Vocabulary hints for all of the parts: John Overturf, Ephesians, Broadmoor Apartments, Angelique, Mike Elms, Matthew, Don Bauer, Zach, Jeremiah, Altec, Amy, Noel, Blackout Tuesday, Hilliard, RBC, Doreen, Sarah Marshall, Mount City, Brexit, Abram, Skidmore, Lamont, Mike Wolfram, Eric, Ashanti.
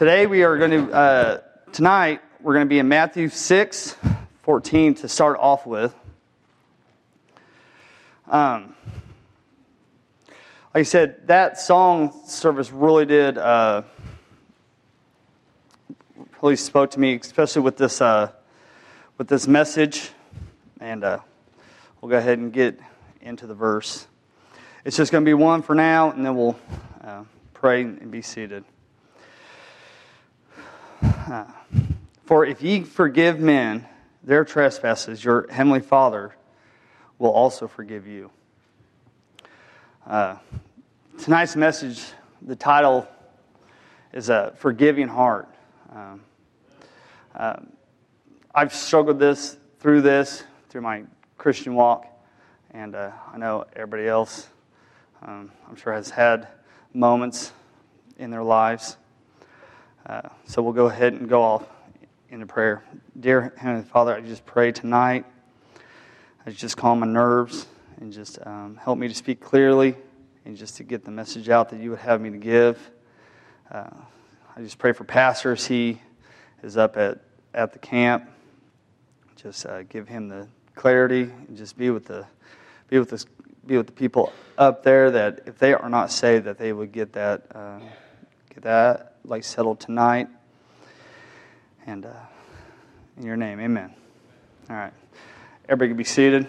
Today we are going to, tonight we're going to be in Matthew 6:14 to start off with. Like I said, that song service really did, really spoke to me, especially with this message. And we'll go ahead and get into the verse. It's just going to be one for now, and then we'll pray and be seated. For if ye forgive men their trespasses, your heavenly Father will also forgive you. Tonight's message, the title is A Forgiving Heart. I've struggled through my Christian walk, and I know everybody else, I'm sure, has had moments in their lives. So we'll go ahead and go off into prayer. Dear Heavenly Father, I just pray tonight. I just calm my nerves and just help me to speak clearly and just to get the message out that you would have me to give. I just pray for Pastor as he is up at the camp. Just give him the clarity and just be with the people up there, that if they are not saved, that they would get that like settled tonight. And in your name, amen. All right. Everybody can be seated.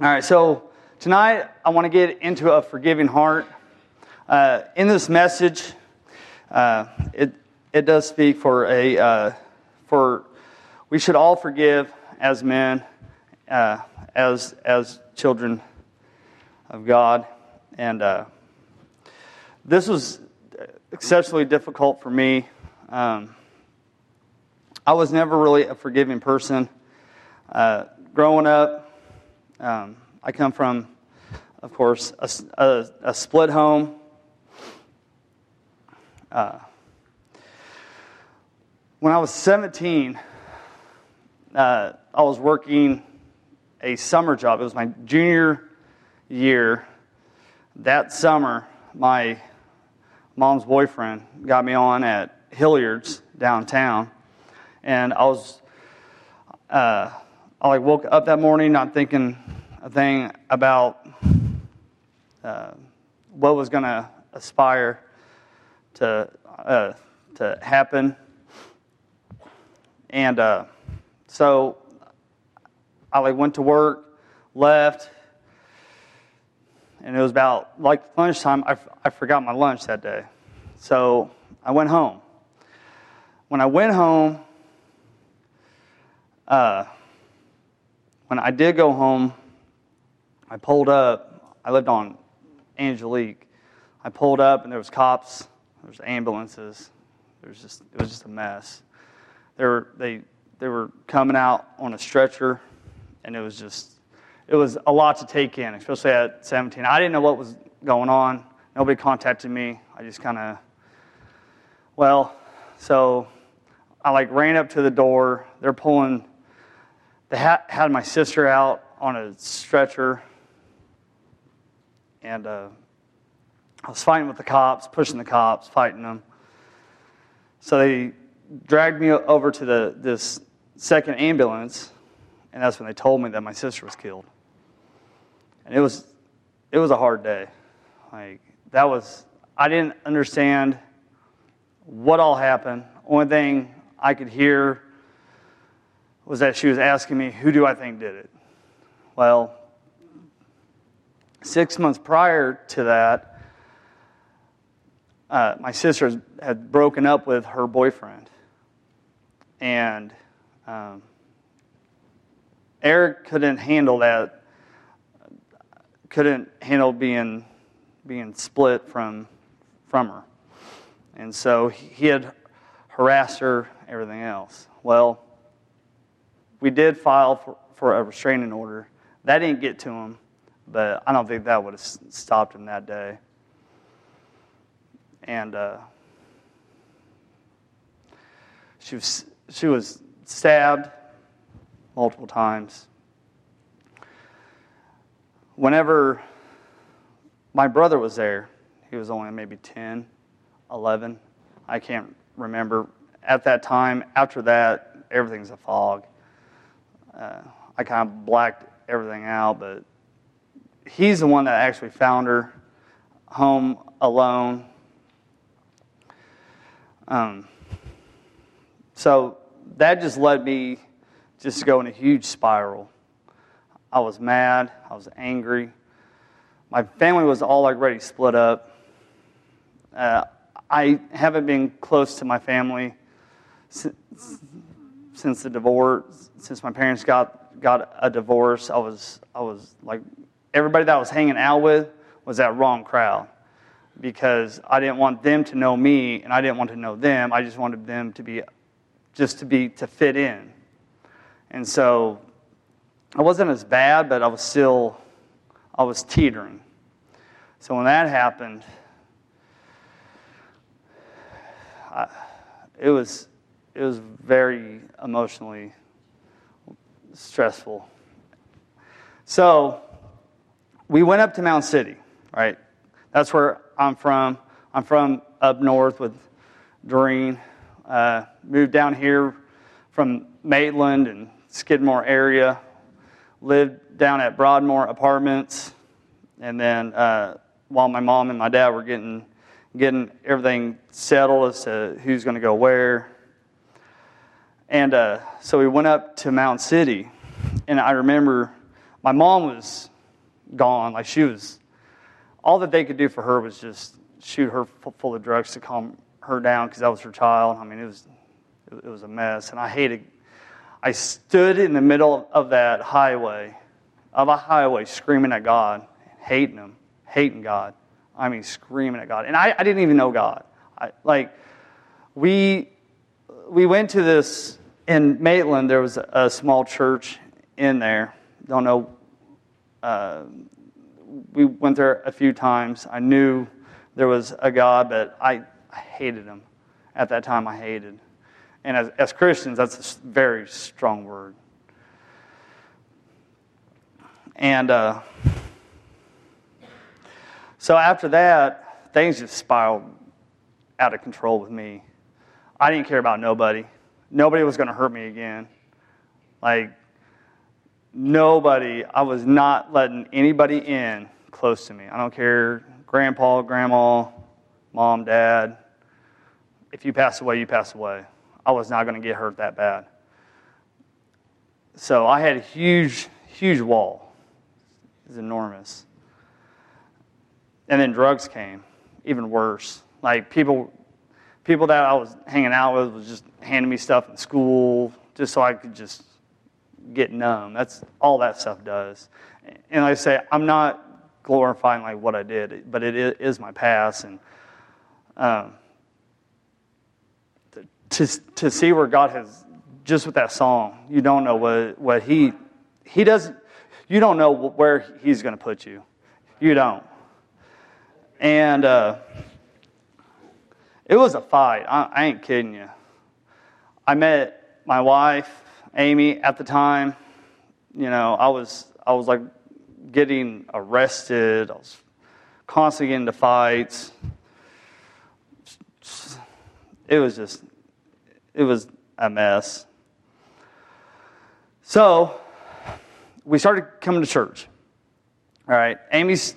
All right, so tonight I want to get into a forgiving heart. In this message, it does speak for we should all forgive as men, as children of God, and this was exceptionally difficult for me. I was never really a forgiving person. Growing up. I come from, of course, a split home. When I was 17, I was working a summer job. It was my junior year. That summer, my mom's boyfriend got me on at Hilliard's downtown, and I was... I woke up that morning not thinking a thing about what was going to aspire to happen. And so I went to work, left, and it was about lunchtime. I forgot my lunch that day. So I went home. When I went home... when I did go home, I pulled up. I lived on Angelique. I pulled up, and there was cops. There was ambulances. It was just a mess. They were coming out on a stretcher, and it was a lot to take in, especially at 17. I didn't know what was going on. Nobody contacted me. I just kind of, so I ran up to the door. They're pulling. They had my sister out on a stretcher, and I was fighting with the cops, pushing the cops, fighting them. So they dragged me over to this second ambulance, and that's when they told me that my sister was killed. And it was a hard day. I didn't understand what all happened. Only thing I could hear was that she was asking me, who do I think did it? 6 months prior to that, my sister had broken up with her boyfriend. And Eric couldn't handle being split from her. And so he had harassed her, everything else. We did file for a restraining order. That didn't get to him, but I don't think that would have stopped him that day. And she was stabbed multiple times. Whenever my brother was there, he was only maybe 10, 11. I can't remember. At that time, after that, everything's a fog. I kind of blacked everything out, but he's the one that actually found her home alone. So that just led me just to go in a huge spiral. I was mad. I was angry. My family was all like ready to split up. I haven't been close to my family since the divorce. Since my parents got a divorce, I was like, everybody that I was hanging out with was that wrong crowd, because I didn't want them to know me, and I didn't want to know them. I just wanted them to be, to fit in. And so I wasn't as bad, but I was teetering. So when that happened, it was very emotionally stressful. So we went up to Mount City, right? That's where I'm from. I'm from up north with Doreen. Moved down here from Maitland and Skidmore area. Lived down at Broadmoor Apartments. And then while my mom and my dad were getting everything settled as to who's going to go where. And so we went up to Mount City. And I remember my mom was gone. Like, she was... all that they could do for her was just shoot her full of drugs to calm her down, because that was her child. I mean, it was a mess, and I hated. I stood in the middle of that highway, screaming at God, hating Him, hating God. I mean, screaming at God, and I didn't even know God. We went to this in Maitland. There was a small church in there. Don't know. We went there a few times. I knew there was a God, but I hated Him. At that time, I hated. And as Christians, that's a very strong word. And so after that, things just spiraled out of control with me. I didn't care about nobody. Nobody was going to hurt me again. Like, nobody, I was not letting anybody in close to me. I don't care, grandpa, grandma, mom, dad. If you pass away, you pass away. I was not going to get hurt that bad. So I had a huge, huge wall. It was enormous. And then drugs came, even worse. Like, people that I was hanging out with was just handing me stuff in school just so I could just get numb. That's all that stuff does. And like I say, I'm not glorifying like what I did, but it is my past. And to see where God has, just with that song, you don't know what he doesn't. You don't know where He's going to put you. You don't. And it was a fight. I ain't kidding you. I met my wife, Amy, at the time. You know, I was like getting arrested. I was constantly getting into fights. It was a mess. So we started coming to church. All right, Amy's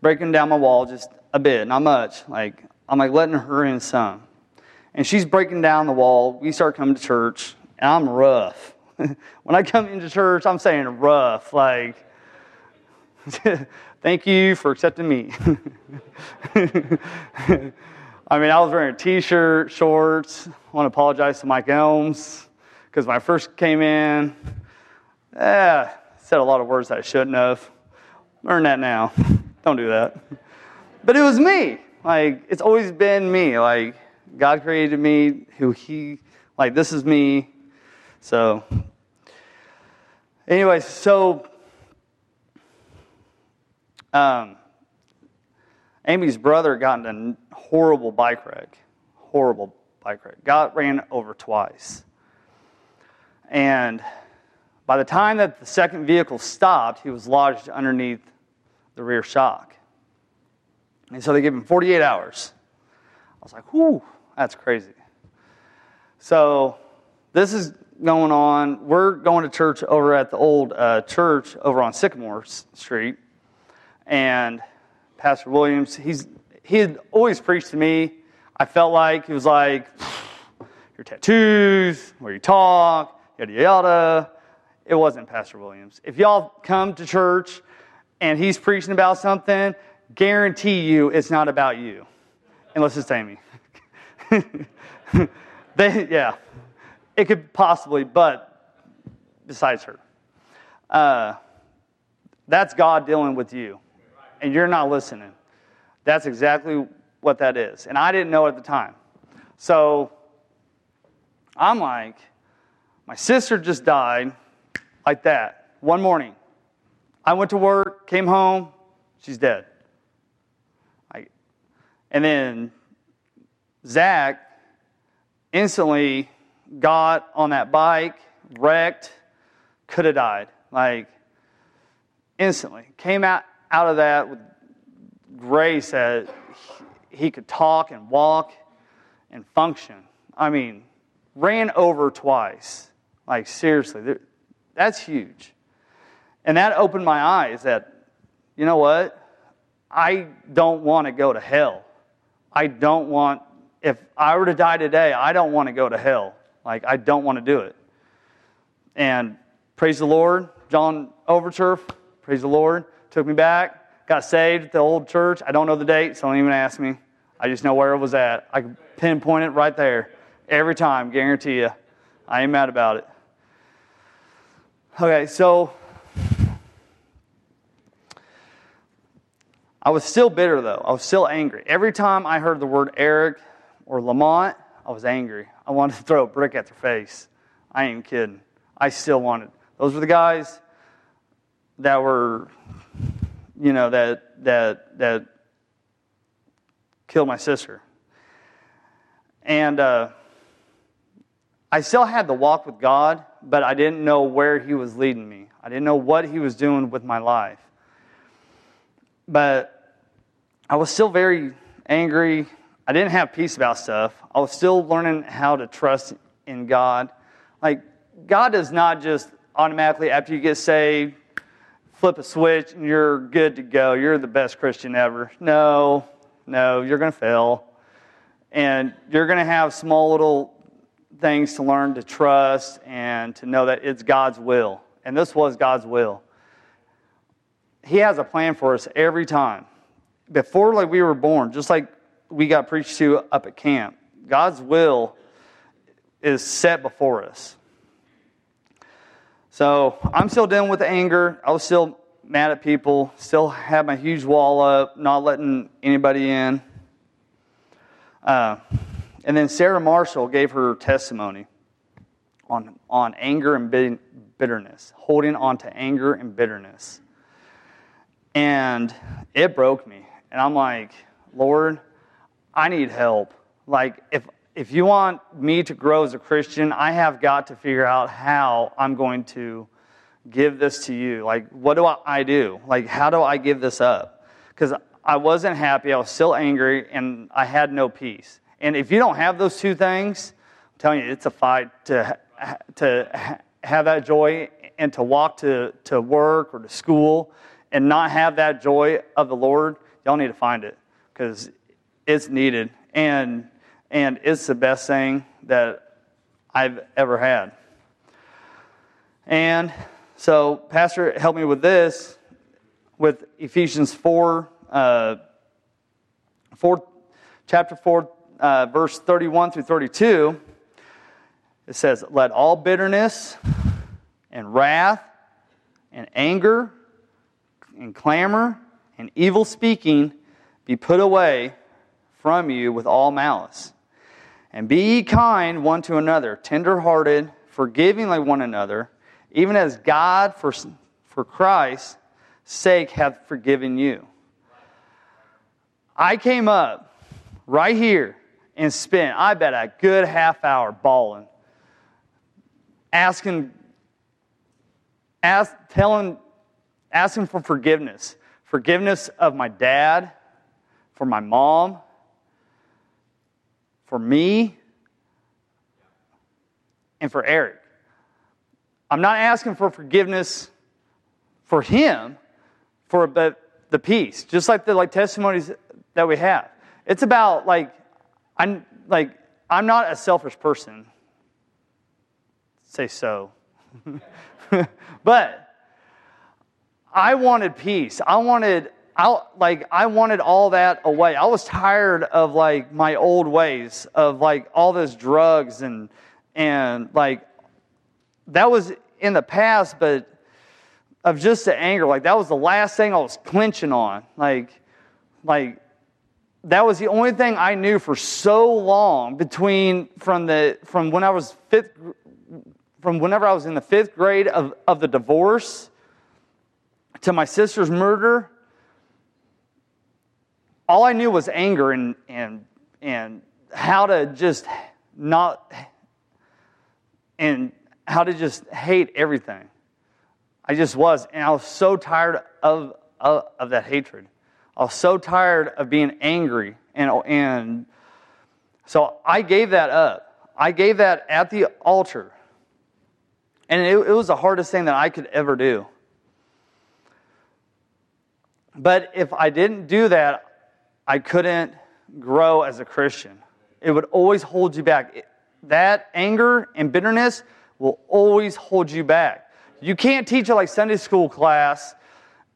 breaking down my wall just a bit, not much. Like, I'm like letting her in some, and she's breaking down the wall. We start coming to church, and I'm rough. When I come into church, I'm saying rough, like, thank you for accepting me. I mean, I was wearing a t-shirt, shorts. I want to apologize to Mike Elms, because when I first came in, said a lot of words that I shouldn't have. Learn that now. Don't do that. But it was me. Like, it's always been me. Like, God created me, this is me. So, anyway, Amy's brother got in a horrible bike wreck. Got ran over twice. And by the time that the second vehicle stopped, he was lodged underneath the rear shock. And so they gave him 48 hours. I was like, whew, That's crazy. So this is going on. We're going to church over at the old church over on Sycamore Street. And Pastor Williams, he had always preached to me. I felt like he was like, your tattoos, where you talk, yada, yada. It wasn't Pastor Williams. If y'all come to church and he's preaching about something, guarantee you it's not about you. Unless it's Amy. It could possibly, but besides her. That's God dealing with you, and you're not listening. That's exactly what that is. And I didn't know at the time. So I'm like, my sister just died like that one morning. I went to work, came home, she's dead. And then Zach instantly got on that bike, wrecked, could have died. Like, instantly. Came out of that with grace that he could talk and walk and function. I mean, ran over twice. Like, seriously, that's huge. And that opened my eyes that, you know what? I don't want to go to hell. If I were to die today, I don't want to go to hell. Like, I don't want to do it. And praise the Lord, John Overturf, praise the Lord, took me back, got saved at the old church. I don't know the date, so don't even ask me. I just know where it was at. I can pinpoint it right there every time, guarantee you. I ain't mad about it. Okay, so I was still bitter, though. I was still angry. Every time I heard the word Eric or Lamont, I was angry. I wanted to throw a brick at their face. I ain't kidding. I still wanted. Those were the guys that were, you know, that killed my sister. And I still had the walk with God, but I didn't know where He was leading me. I didn't know what He was doing with my life. But I was still very angry. I didn't have peace about stuff. I was still learning how to trust in God. Like, God does not just automatically, after you get saved, flip a switch and you're good to go. You're the best Christian ever. No, you're going to fail. And you're going to have small little things to learn to trust and to know that it's God's will. And this was God's will. He has a plan for us every time. Before we were born, just like we got preached to up at camp, God's will is set before us. So I'm still dealing with the anger. I was still mad at people. Still had my huge wall up, not letting anybody in. And then Sarah Marshall gave her testimony on anger and bitterness, holding on to anger and bitterness. And it broke me. And I'm like, Lord, I need help. Like, if you want me to grow as a Christian, I have got to figure out how I'm going to give this to you. Like, what do I do? Like, how do I give this up? Because I wasn't happy. I was still angry, and I had no peace. And if you don't have those two things, I'm telling you, it's a fight to have that joy and to walk to work or to school and not have that joy of the Lord. Y'all need to find it, because it's needed, and it's the best thing that I've ever had. And so, Pastor helped me with this, with Ephesians 4, chapter 4, verse 31 through 32. It says, "Let all bitterness and wrath and anger and clamor and evil speaking be put away from you with all malice. And be ye kind one to another, tender-hearted, forgiving one another, even as God for Christ's sake hath forgiven you." I came up right here and spent, I bet, a good half hour bawling, asking for forgiveness. Forgiveness of my dad, for my mom, for me and for Eric. I'm not asking for forgiveness for him, for the peace, just like the testimonies that we have. It's about I'm not a selfish person. Say so. But I wanted peace. I wanted all that away. I was tired of my old ways of all those drugs and that was in the past, but of just the anger. That was the last thing I was clenching on. That was the only thing I knew for so long from whenever I was in the fifth grade of the divorce to my sister's murder. All I knew was anger and how to just not and how to just hate everything. I just was, and I was so tired of that hatred. I was so tired of being angry, and so I gave that up. I gave that at the altar. And it was the hardest thing that I could ever do. But if I didn't do that, I couldn't grow as a Christian. It would always hold you back. That anger and bitterness will always hold you back. You can't teach it like Sunday school class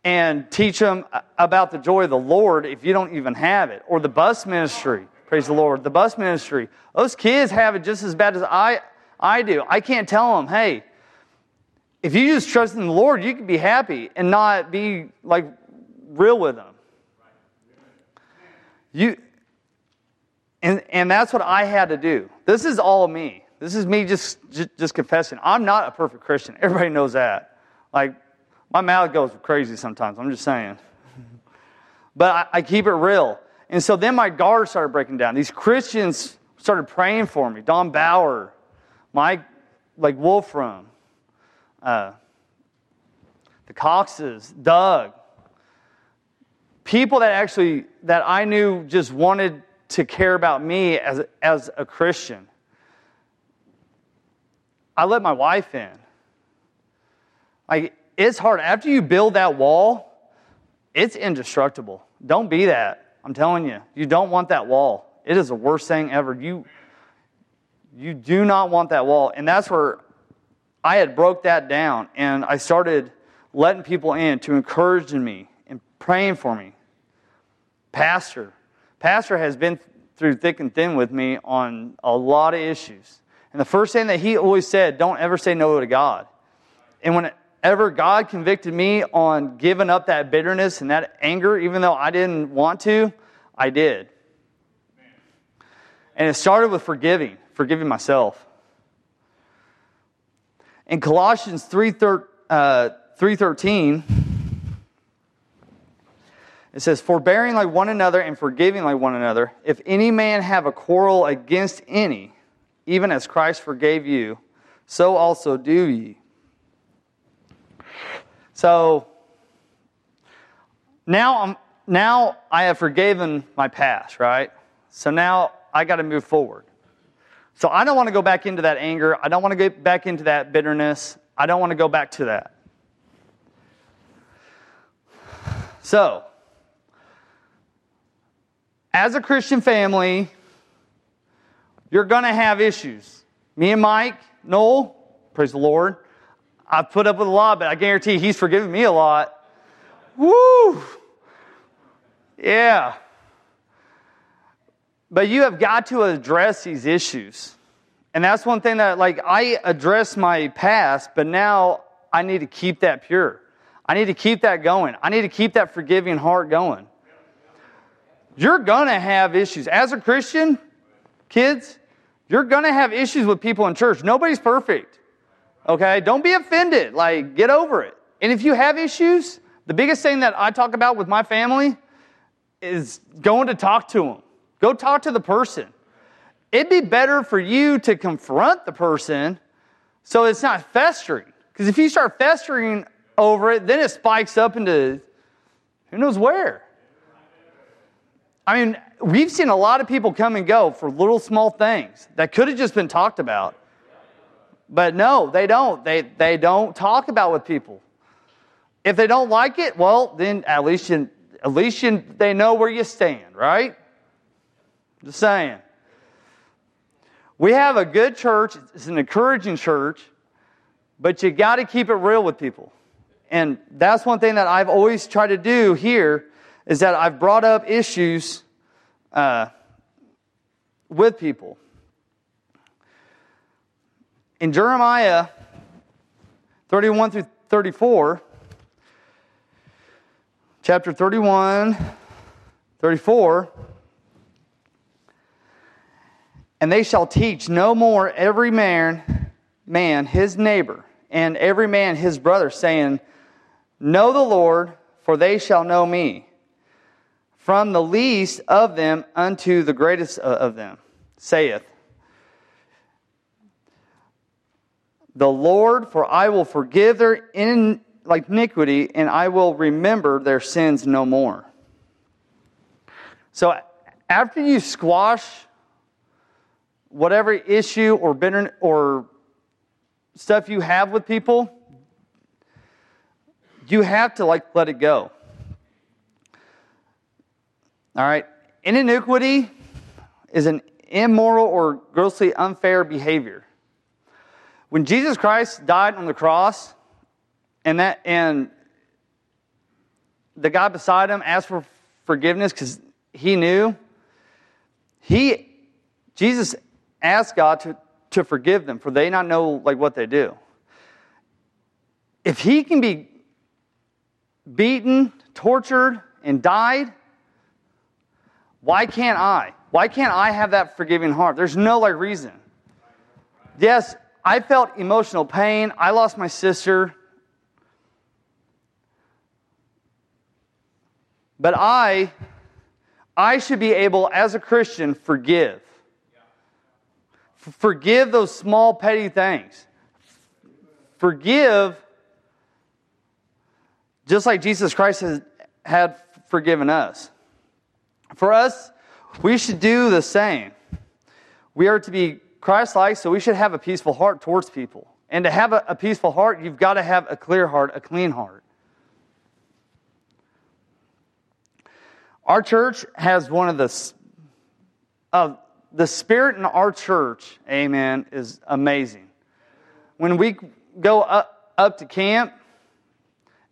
and teach them about the joy of the Lord if you don't even have it. Or the bus ministry. Praise the Lord. The bus ministry. Those kids have it just as bad as I do. I can't tell them, hey, if you just trust in the Lord, you can be happy and not be real with them. And that's what I had to do. This is all me. This is me just confessing. I'm not a perfect Christian. Everybody knows that. My mouth goes crazy sometimes. I'm just saying. But I keep it real. And so then my guard started breaking down. These Christians started praying for me. Don Bauer, Mike Wolfram, the Coxes, Doug. People that I knew just wanted to care about me as a Christian. I let my wife in. It's hard. After you build that wall, it's indestructible. Don't be that. I'm telling you. You don't want that wall. It is the worst thing ever. You do not want that wall. And that's where I had broke that down. And I started letting people in to encourage me and praying for me. Pastor has been through thick and thin with me on a lot of issues. And the first thing that he always said, don't ever say no to God. And whenever God convicted me on giving up that bitterness and that anger, even though I didn't want to, I did. And it started with forgiving myself. In Colossians 3:13, it says, forbearing one another and forgiving one another, if any man have a quarrel against any, even as Christ forgave you, so also do ye. So now I have forgiven my past, right? So now I got to move forward. So I don't want to go back into that anger. I don't want to go back into that bitterness. I don't want to go back to that. So, as a Christian family, you're going to have issues. Me and Mike, Noel, praise the Lord. I've put up with a lot, but I guarantee he's forgiven me a lot. Woo! Yeah. But you have got to address these issues. And that's one thing that, I addressed my past, but now I need to keep that pure. I need to keep that going. I need to keep that forgiving heart going. You're going to have issues. As a Christian, kids, you're going to have issues with people in church. Nobody's perfect. Okay? Don't be offended. Get over it. And if you have issues, the biggest thing that I talk about with my family is going to talk to them. Go talk to the person. It'd be better for you to confront the person so it's not festering. Because if you start festering over it, then it spikes up into who knows where. I mean, we've seen a lot of people come and go for little small things that could have just been talked about. But no, they don't. They don't talk about with people. If they don't like it, well, then at least they know where you stand, right? Just saying. We have a good church. It's an encouraging church, but you got to keep it real with people. And that's one thing that I've always tried to do here is that I've brought up issues with people. In Jeremiah 31 through 34, chapter 31, 34, and they shall teach no more every man his neighbor, and every man his brother, saying, Know the Lord, for they shall know me, from the least of them unto the greatest of them, saith the Lord, for I will forgive their iniquity, and I will remember their sins no more. So after you squash whatever issue or bitterness or stuff you have with people, you have to let it go. All right? Iniquity is an immoral or grossly unfair behavior. When Jesus Christ died on the cross, and the guy beside him asked for forgiveness because he knew, Jesus asked God to forgive them, for they not know what they do. If he can be beaten, tortured, and died, why can't I? Why can't I have that forgiving heart? There's no reason. Yes, I felt emotional pain. I lost my sister. But I should be able, as a Christian, forgive. Forgive those small, petty things. Forgive just like Jesus Christ had forgiven us. For us, we should do the same. We are to be Christ-like, so we should have a peaceful heart towards people. And to have a peaceful heart, you've got to have a clear heart, a clean heart. Our church has one of the spirit in our church, amen, is amazing. When we go up to camp,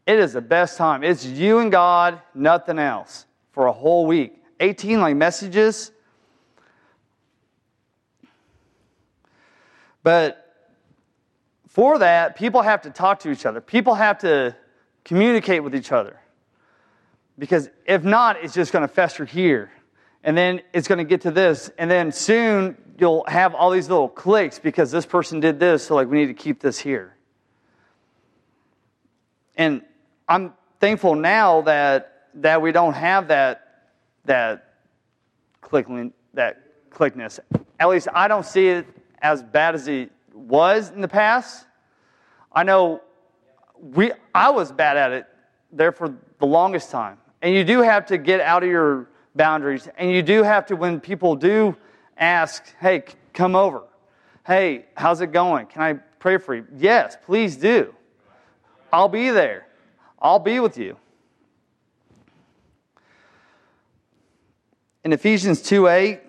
it is the best time. It's you and God, nothing else, for a whole week. 18 messages. But for that, people have to talk to each other. People have to communicate with each other. Because if not, it's just going to fester here. And then it's going to get to this. And then soon you'll have all these little cliques because this person did this, so we need to keep this here. And I'm thankful now that we don't have that cliqueness. At least I don't see it as bad as it was in the past. I know I was bad at it there for the longest time. And you do have to get out of your boundaries. And you do have to, when people do ask, hey, come over. Hey, how's it going? Can I pray for you? Yes, please do. I'll be there. I'll be with you. In Ephesians 2:8,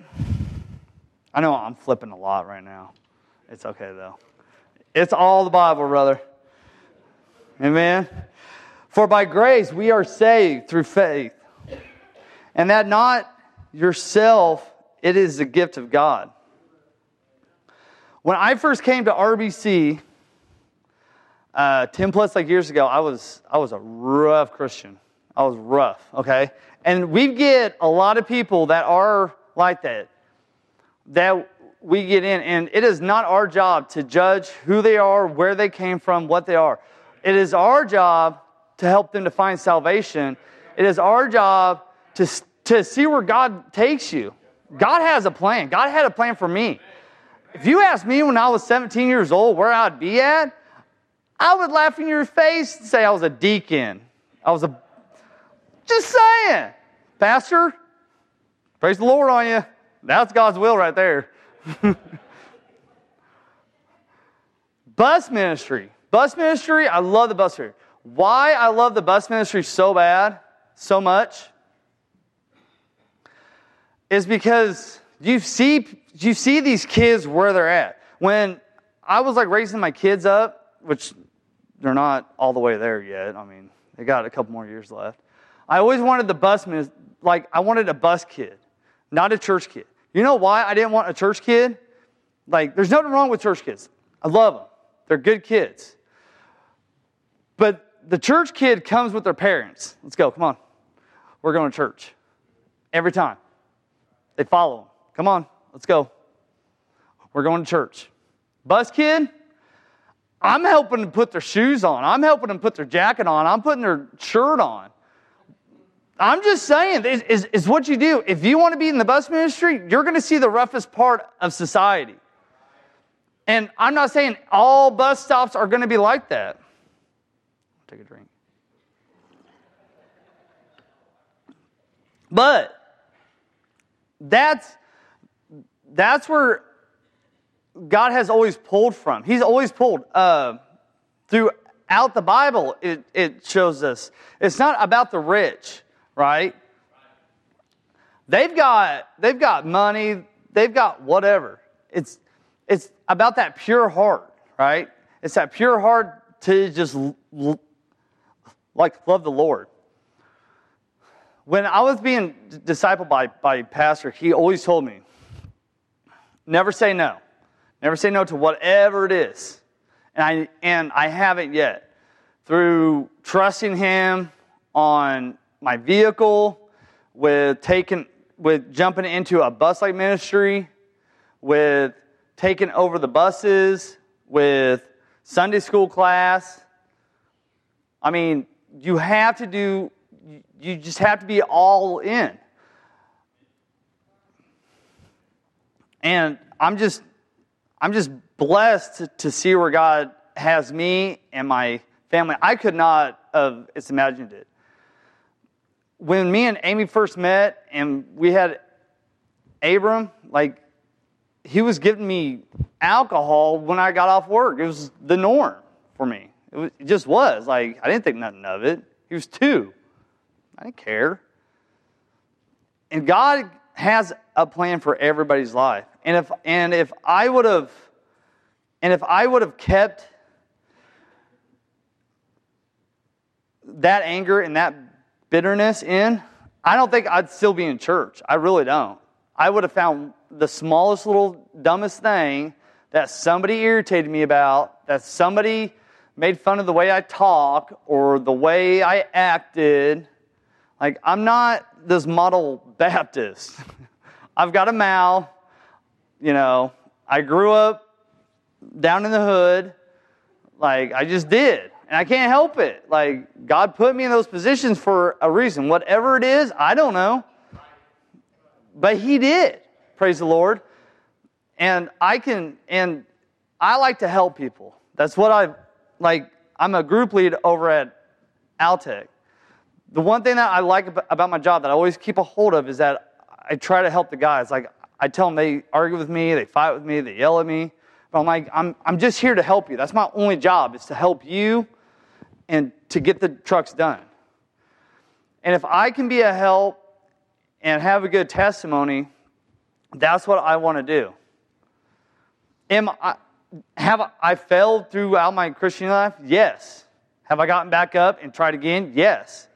I know I'm flipping a lot right now. It's okay, though. It's all the Bible, brother. Amen. For by grace we are saved through faith, and that not yourself, it is the gift of God. When I first came to RBC 10+ years ago, I was a rough Christian. I was rough, okay? And we get a lot of people that are like that we get in, and it is not our job to judge who they are, where they came from, what they are. It is our job to help them to find salvation. It is our job to see where God takes you. God has a plan. God had a plan for me. If you asked me when I was 17 years old where I'd be at, I would laugh in your face and say I was a deacon. Just saying. Pastor, Praise the Lord on you. That's God's will right there. Bus ministry. Bus ministry, I love the bus ministry. Why I love the bus ministry so much, is because you see these kids where they're at. When I was like raising my kids up, which they're not all the way there yet. I mean, they got a couple more years left. I always wanted the bus ministry. Like, I wanted a bus kid, not a church kid. You know why I didn't want a church kid? Like, there's nothing wrong with church kids. I love them. They're good kids. But the church kid comes with their parents. Let's go. Come on. We're going to church. Every time. They follow them. Come on. Let's go. We're going to church. Bus kid, I'm helping them put their shoes on. I'm helping them put their jacket on. I'm putting their shirt on. I'm just saying, it's what you do. If you want to be in the bus ministry, you're going to see the roughest part of society. And I'm not saying all bus stops are going to be like that. I'll take a drink. But that's where God has always pulled from. He's always pulled throughout the Bible. It shows us. It's not about the rich. Right? They've got money, they've got whatever. It's about that pure heart, right? It's that pure heart to just love the Lord. When I was being discipled by pastor, he always told me, never say no. Never say no to whatever it is. And I haven't yet. Through trusting him on my vehicle, with jumping into a bus-like ministry, with taking over the buses, with Sunday school class. I mean, you just have to be all in. And I'm just blessed to see where God has me and my family. I could not have imagined it. When me and Amy first met and we had Abram, like, he was giving me alcohol when I got off work. It was the norm for me. It just was. Like, I didn't think nothing of it. He was 2. I didn't care. And God has a plan for everybody's life. And if I would have kept that anger and that bitterness in, I don't think I'd still be in church. I really don't. I would have found the smallest little dumbest thing that somebody irritated me about, that somebody made fun of the way I talk or the way I acted. Like, I'm not this model Baptist. I've got a mouth. You know, I grew up down in the hood. Like, I just did. And I can't help it. Like, God put me in those positions for a reason. Whatever it is, I don't know. But he did. Praise the Lord. And I like to help people. That's what I'm a group lead over at Altec. The one thing that I like about my job that I always keep a hold of is that I try to help the guys. Like, I tell them, they argue with me, they fight with me, they yell at me. But I'm like, I'm just here to help you. That's my only job, is to help you and to get the trucks done. And if I can be a help and have a good testimony, that's what I want to do. Have I failed throughout my Christian life? Yes. Have I gotten back up and tried again? Yes.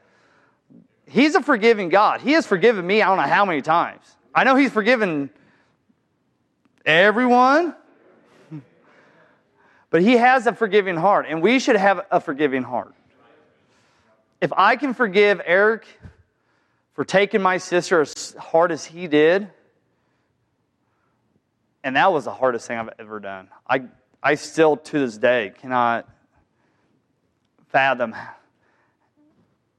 He's a forgiving God. He has forgiven me I don't know how many times. I know he's forgiven everyone. But he has a forgiving heart, and we should have a forgiving heart. If I can forgive Eric for taking my sister as hard as he did, and that was the hardest thing I've ever done. I still, to this day, cannot fathom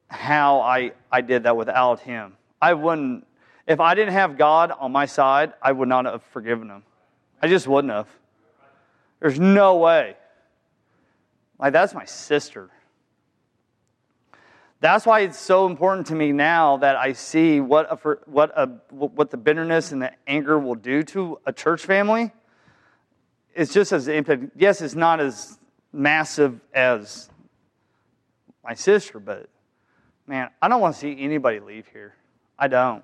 how I did that without him. I wouldn't, if I didn't have God on my side, I would not have forgiven him. I just wouldn't have. There's no way. Like, that's my sister. That's why it's so important to me now that I see what the bitterness and the anger will do to a church family. It's just as impact. Yes, it's not as massive as my sister, but man, I don't want to see anybody leave here. I don't.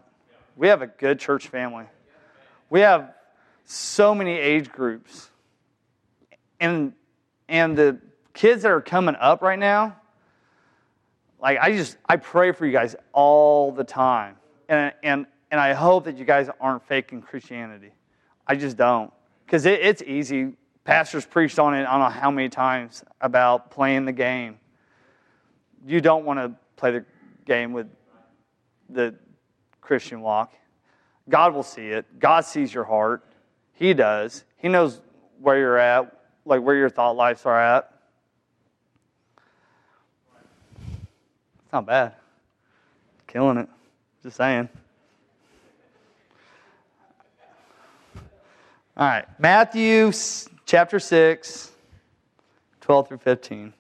We have a good church family. We have so many age groups, and the kids that are coming up right now. Like, I pray for you guys all the time. And I hope that you guys aren't faking Christianity. I just don't. Because it's easy. Pastors preached on it I don't know how many times about playing the game. You don't want to play the game with the Christian walk. God will see it. God sees your heart. He does. He knows where you're at, like where your thought lives are at. Not bad. Killing it. Just saying. All right. Matthew chapter 6, 12 through 15.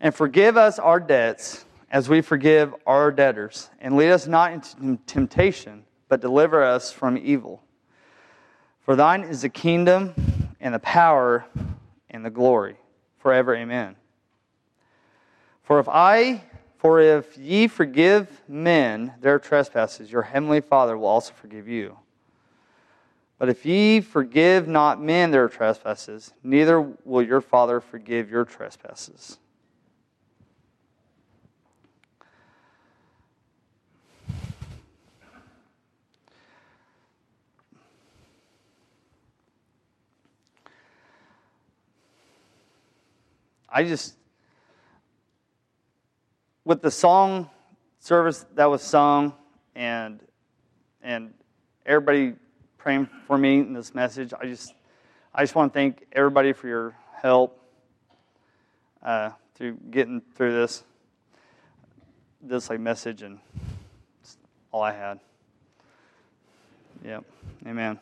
And forgive us our debts as we forgive our debtors. And lead us not into temptation, but deliver us from evil. For thine is the kingdom and the power and the glory, forever, amen. For if ye forgive men their trespasses, your heavenly Father will also forgive you. But if ye forgive not men their trespasses, neither will your Father forgive your trespasses. With the song service that was sung and everybody praying for me in this message, I just want to thank everybody for your help through getting through this message, and it's all I had. Yep. Amen.